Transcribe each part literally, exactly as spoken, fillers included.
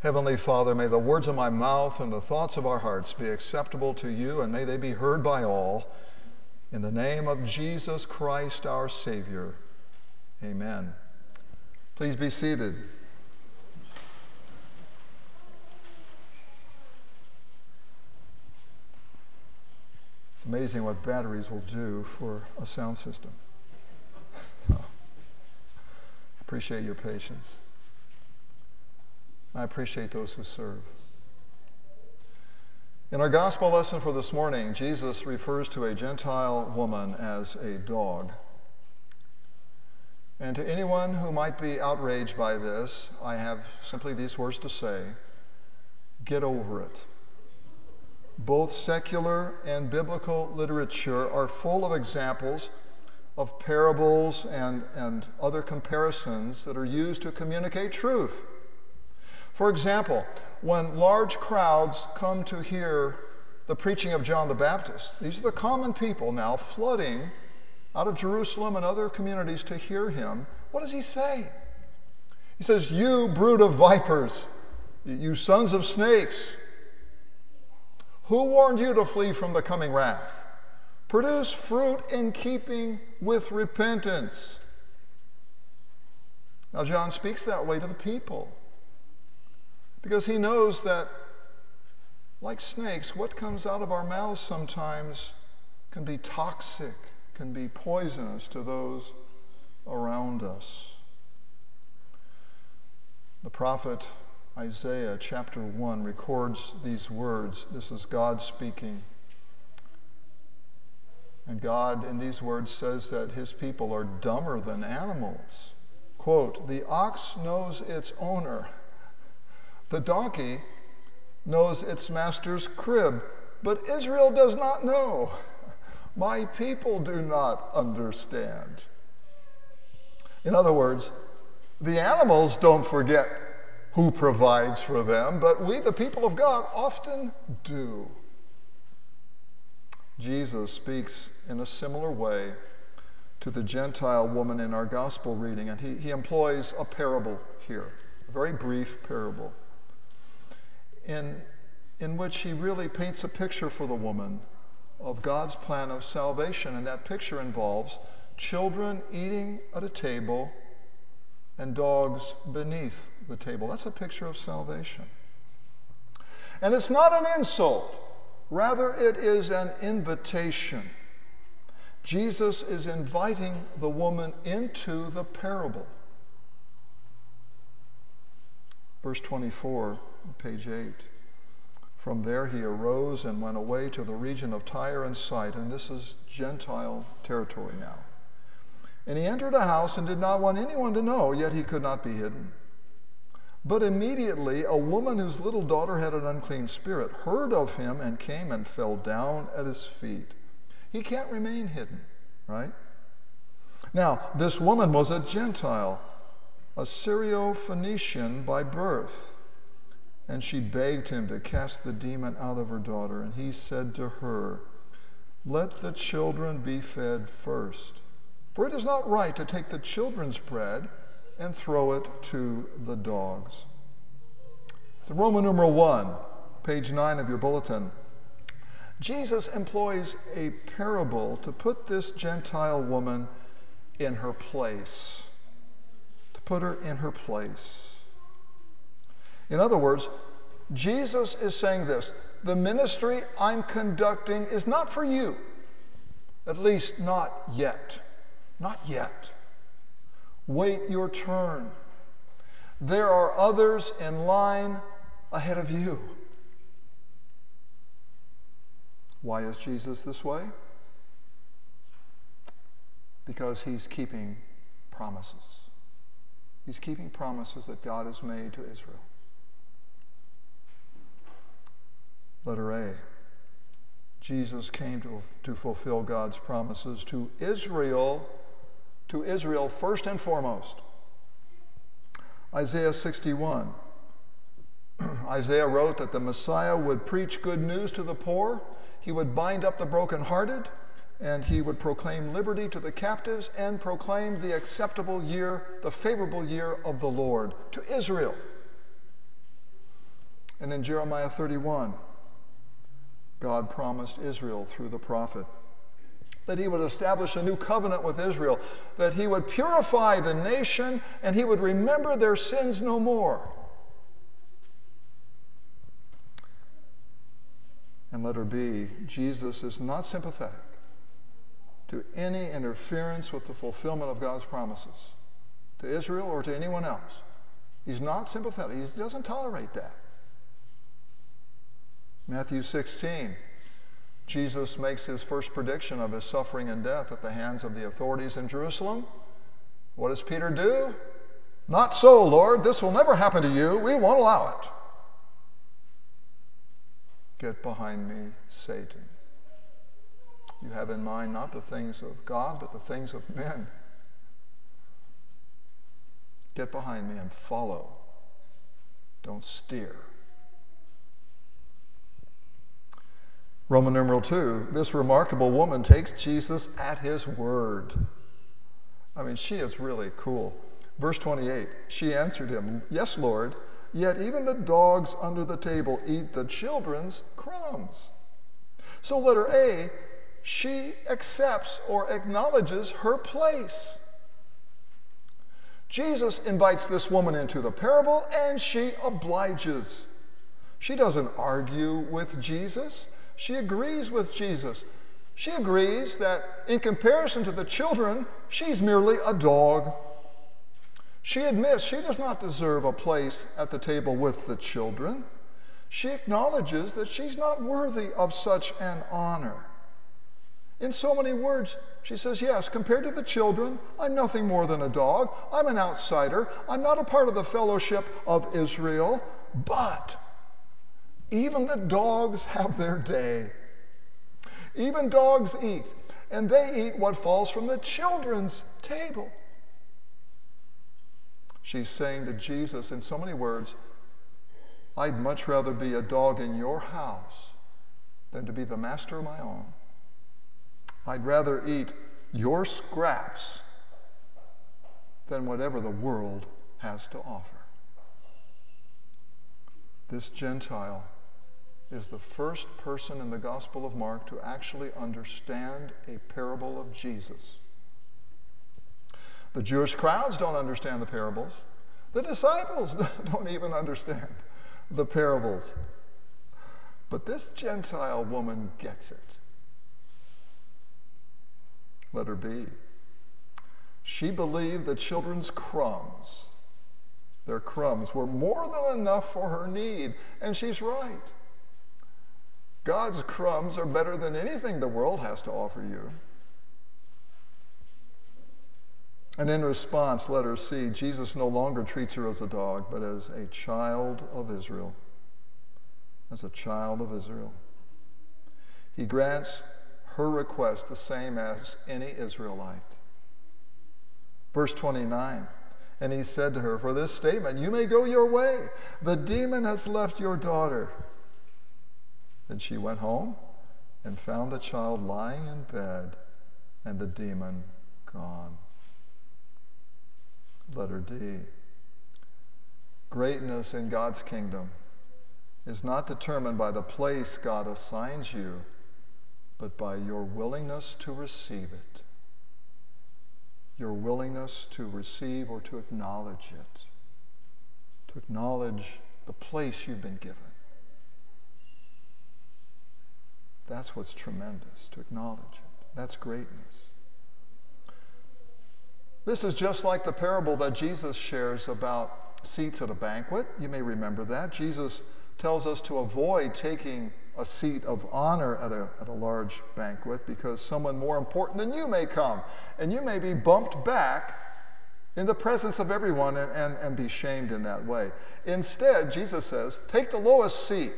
Heavenly Father, may the words of my mouth and the thoughts of our hearts be acceptable to you, and may they be heard by all. In the name of Jesus Christ, our Savior. Amen. Please be seated. It's amazing what batteries will do for a sound system. So, appreciate your patience. I appreciate those who serve. In our gospel lesson for this morning, Jesus refers to a Gentile woman as a dog. And to anyone who might be outraged by this, I have simply these words to say: get over it. Both secular and biblical literature are full of examples of parables and, and other comparisons that are used to communicate truth. For example, when large crowds come to hear the preaching of John the Baptist, these are the common people now flooding out of Jerusalem and other communities to hear him. What does he say? He says, "You brood of vipers, you sons of snakes, who warned you to flee from the coming wrath? Produce fruit in keeping with repentance." Now, John speaks that way to the people, because he knows that, like snakes, what comes out of our mouths sometimes can be toxic, can be poisonous to those around us. The prophet Isaiah chapter one records these words. This is God speaking. And God, in these words, says that his people are dumber than animals. Quote, "The ox knows its owner. The donkey knows its master's crib, but Israel does not know. My people do not understand." In other words, the animals don't forget who provides for them, but we, the people of God, often do. Jesus speaks in a similar way to the Gentile woman in our gospel reading, and he, he employs a parable here, a very brief parable, in in which he really paints a picture for the woman of God's plan of salvation. And that picture involves children eating at a table and dogs beneath the table. That's a picture of salvation. And it's not an insult. Rather, it is an invitation. Jesus is inviting the woman into the parable. Verse twenty-four, page eight. "From there he arose and went away to the region of Tyre and Sidon." This is Gentile territory now. "And he entered a house and did not want anyone to know, yet he could not be hidden. But immediately a woman whose little daughter had an unclean spirit heard of him and came and fell down at his feet." He can't remain hidden, right? Now, this woman was a Gentile, a Syrophoenician by birth. And she begged him to cast the demon out of her daughter. And he said to her, "Let the children be fed first, for it is not right to take the children's bread and throw it to the dogs." The Roman numeral one, page nine of your bulletin. Jesus employs a parable to put this Gentile woman in her place, to put her in her place. In other words, Jesus is saying this: the ministry I'm conducting is not for you, at least not yet. Not yet. Wait your turn. There are others in line ahead of you. Why is Jesus this way? Because he's keeping promises. He's keeping promises that God has made to Israel. Letter A, Jesus came to, to fulfill God's promises to Israel, to Israel first and foremost. Isaiah sixty-one. Isaiah wrote that the Messiah would preach good news to the poor, he would bind up the brokenhearted, and he would proclaim liberty to the captives and proclaim the acceptable year, the favorable year of the Lord to Israel. And in Jeremiah thirty-one, God promised Israel through the prophet that he would establish a new covenant with Israel, that he would purify the nation, and he would remember their sins no more. And letter B, Jesus is not sympathetic to any interference with the fulfillment of God's promises to Israel or to anyone else. He's not sympathetic. He doesn't tolerate that. Matthew sixteen, Jesus makes his first prediction of his suffering and death at the hands of the authorities in Jerusalem. What does Peter do? Not so, Lord. This will never happen to you. We won't allow it. Get behind me, Satan. You have in mind not the things of God, but the things of men. Get behind me and follow. Don't steer. Roman numeral two, this remarkable woman takes Jesus at his word. I mean, she is really cool. Verse twenty-eight, she answered him, "Yes, Lord, yet even the dogs under the table eat the children's crumbs." So letter A, she accepts or acknowledges her place. Jesus invites this woman into the parable, and she obliges. She doesn't argue with Jesus. She agrees with Jesus. She agrees that in comparison to the children, she's merely a dog. She admits she does not deserve a place at the table with the children. She acknowledges that she's not worthy of such an honor. In so many words, she says, yes, compared to the children, I'm nothing more than a dog. I'm an outsider. I'm not a part of the fellowship of Israel, but even the dogs have their day. Even dogs eat, and they eat what falls from the children's table. She's saying to Jesus, in so many words, I'd much rather be a dog in your house than to be the master of my own. I'd rather eat your scraps than whatever the world has to offer. This Gentile is the first person in the Gospel of Mark to actually understand a parable of Jesus. The Jewish crowds don't understand the parables. The disciples don't even understand the parables. But this Gentile woman gets it. Letter B. She believed the children's crumbs Their crumbs were more than enough for her need, and she's right. God's crumbs are better than anything the world has to offer you. And in response, letter C, Jesus no longer treats her as a dog, but as a child of Israel. As a child of Israel. He grants her request the same as any Israelite. Verse twenty-nine, and he said to her, "For this statement, you may go your way. The demon has left your daughter." Then she went home and found the child lying in bed and the demon gone. Letter D. Greatness in God's kingdom is not determined by the place God assigns you, but by your willingness to receive it. Your willingness to receive or to acknowledge it, to acknowledge the place you've been given. That's what's tremendous, to acknowledge it. That's greatness. This is just like the parable that Jesus shares about seats at a banquet. You may remember that. Jesus tells us to avoid taking a seat of honor at a, at a large banquet because someone more important than you may come, and you may be bumped back in the presence of everyone and, and, and be shamed in that way. Instead, Jesus says, take the lowest seat,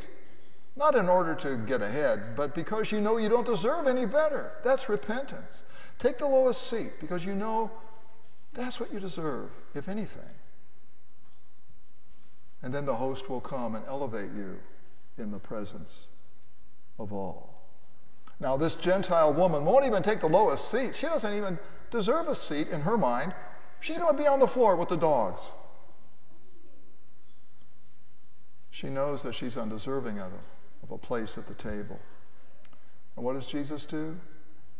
not in order to get ahead, but because you know you don't deserve any better. That's repentance. Take the lowest seat because you know that's what you deserve, if anything. And then the host will come and elevate you in the presence of all. Now, this Gentile woman won't even take the lowest seat. She doesn't even deserve a seat in her mind. She's going to be on the floor with the dogs. She knows that she's undeserving of a, of a place at the table. And what does Jesus do?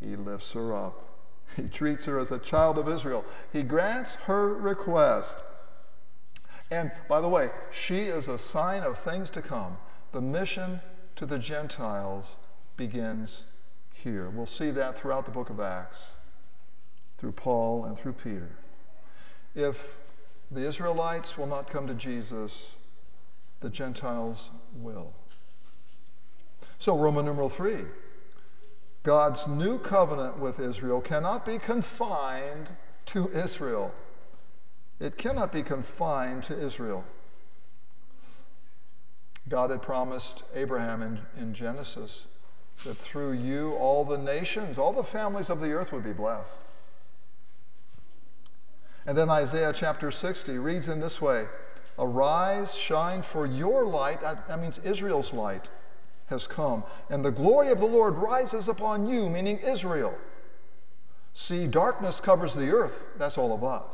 He lifts her up. He treats her as a child of Israel. He grants her request. And by the way, she is a sign of things to come. The mission to the Gentiles begins here. We'll see that throughout the book of Acts, through Paul and through Peter. If the Israelites will not come to Jesus, the Gentiles will. So Roman numeral three, God's new covenant with Israel cannot be confined to Israel. It cannot be confined to Israel. God had promised Abraham in, in Genesis that through you all the nations, all the families of the earth would be blessed. And then Isaiah chapter sixty reads in this way, "Arise, shine, for your light," that, that means Israel's light, "has come, and the glory of the Lord rises upon you," meaning Israel. "See, darkness covers the earth," that's all of us,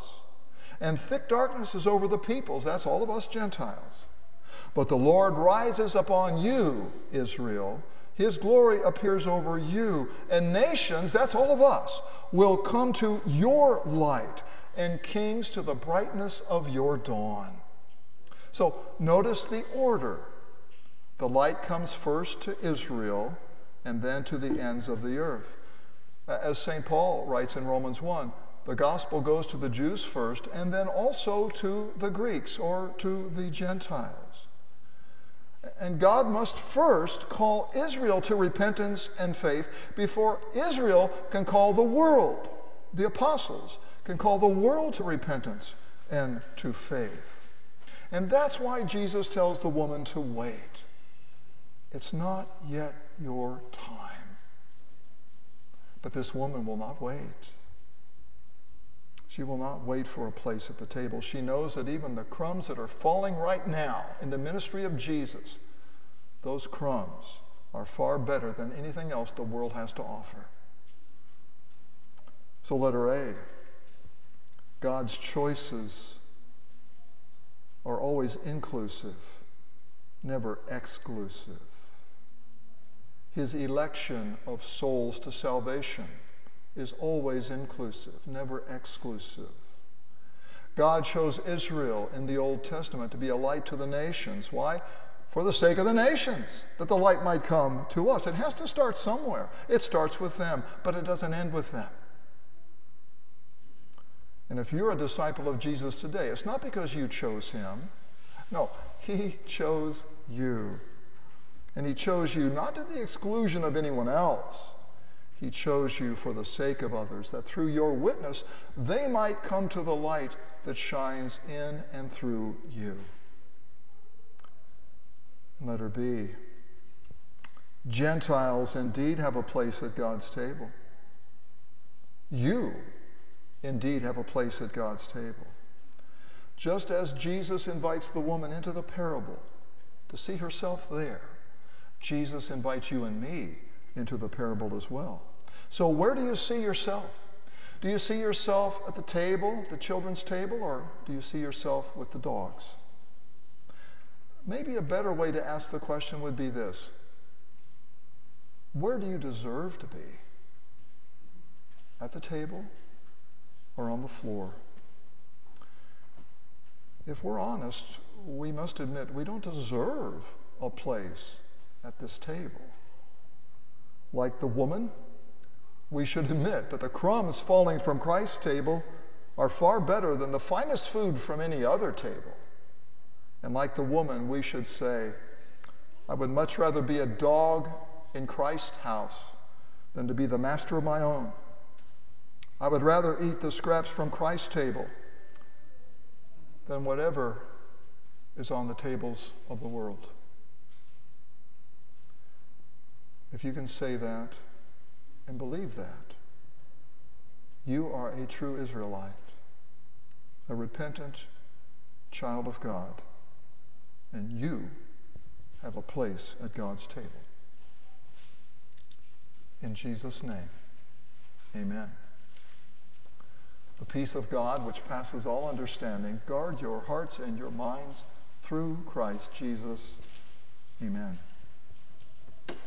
"and thick darkness is over the peoples," that's all of us Gentiles. "But the Lord rises upon you, Israel. His glory appears over you, and nations," that's all of us, "will come to your light, and kings to the brightness of your dawn." So notice the order. The light comes first to Israel and then to the ends of the earth. As Saint Paul writes in Romans one, the gospel goes to the Jews first and then also to the Greeks or to the Gentiles. And God must first call Israel to repentance and faith before Israel can call the world, the apostles, can call the world to repentance and to faith. And that's why Jesus tells the woman to wait. It's not yet your time. But this woman will not wait. She will not wait for a place at the table. She knows that even the crumbs that are falling right now in the ministry of Jesus, those crumbs are far better than anything else the world has to offer. So letter A, God's choices are always inclusive, never exclusive. His election of souls to salvation is always inclusive, never exclusive. God chose Israel in the Old Testament to be a light to the nations. Why? For the sake of the nations, that the light might come to us. It has to start somewhere. It starts with them, but it doesn't end with them. And if you're a disciple of Jesus today, it's not because you chose him. No, he chose you. And he chose you not to the exclusion of anyone else. He chose you for the sake of others, that through your witness, they might come to the light that shines in and through you. Letter B, Gentiles indeed have a place at God's table. You indeed have a place at God's table. Just as Jesus invites the woman into the parable to see herself there, Jesus invites you and me into the parable as well. So where do you see yourself? Do you see yourself at the table, the children's table, or do you see yourself with the dogs? Maybe a better way to ask the question would be this: where do you deserve to be? At the table or on the floor? If we're honest, we must admit we don't deserve a place at this table. Like the woman, we should admit that the crumbs falling from Christ's table are far better than the finest food from any other table. And like the woman, we should say, I would much rather be a dog in Christ's house than to be the master of my own. I would rather eat the scraps from Christ's table than whatever is on the tables of the world. If you can say that and believe that, you are a true Israelite, a repentant child of God, and you have a place at God's table. In Jesus' name, amen. The peace of God, which passes all understanding, guard your hearts and your minds through Christ Jesus. Amen.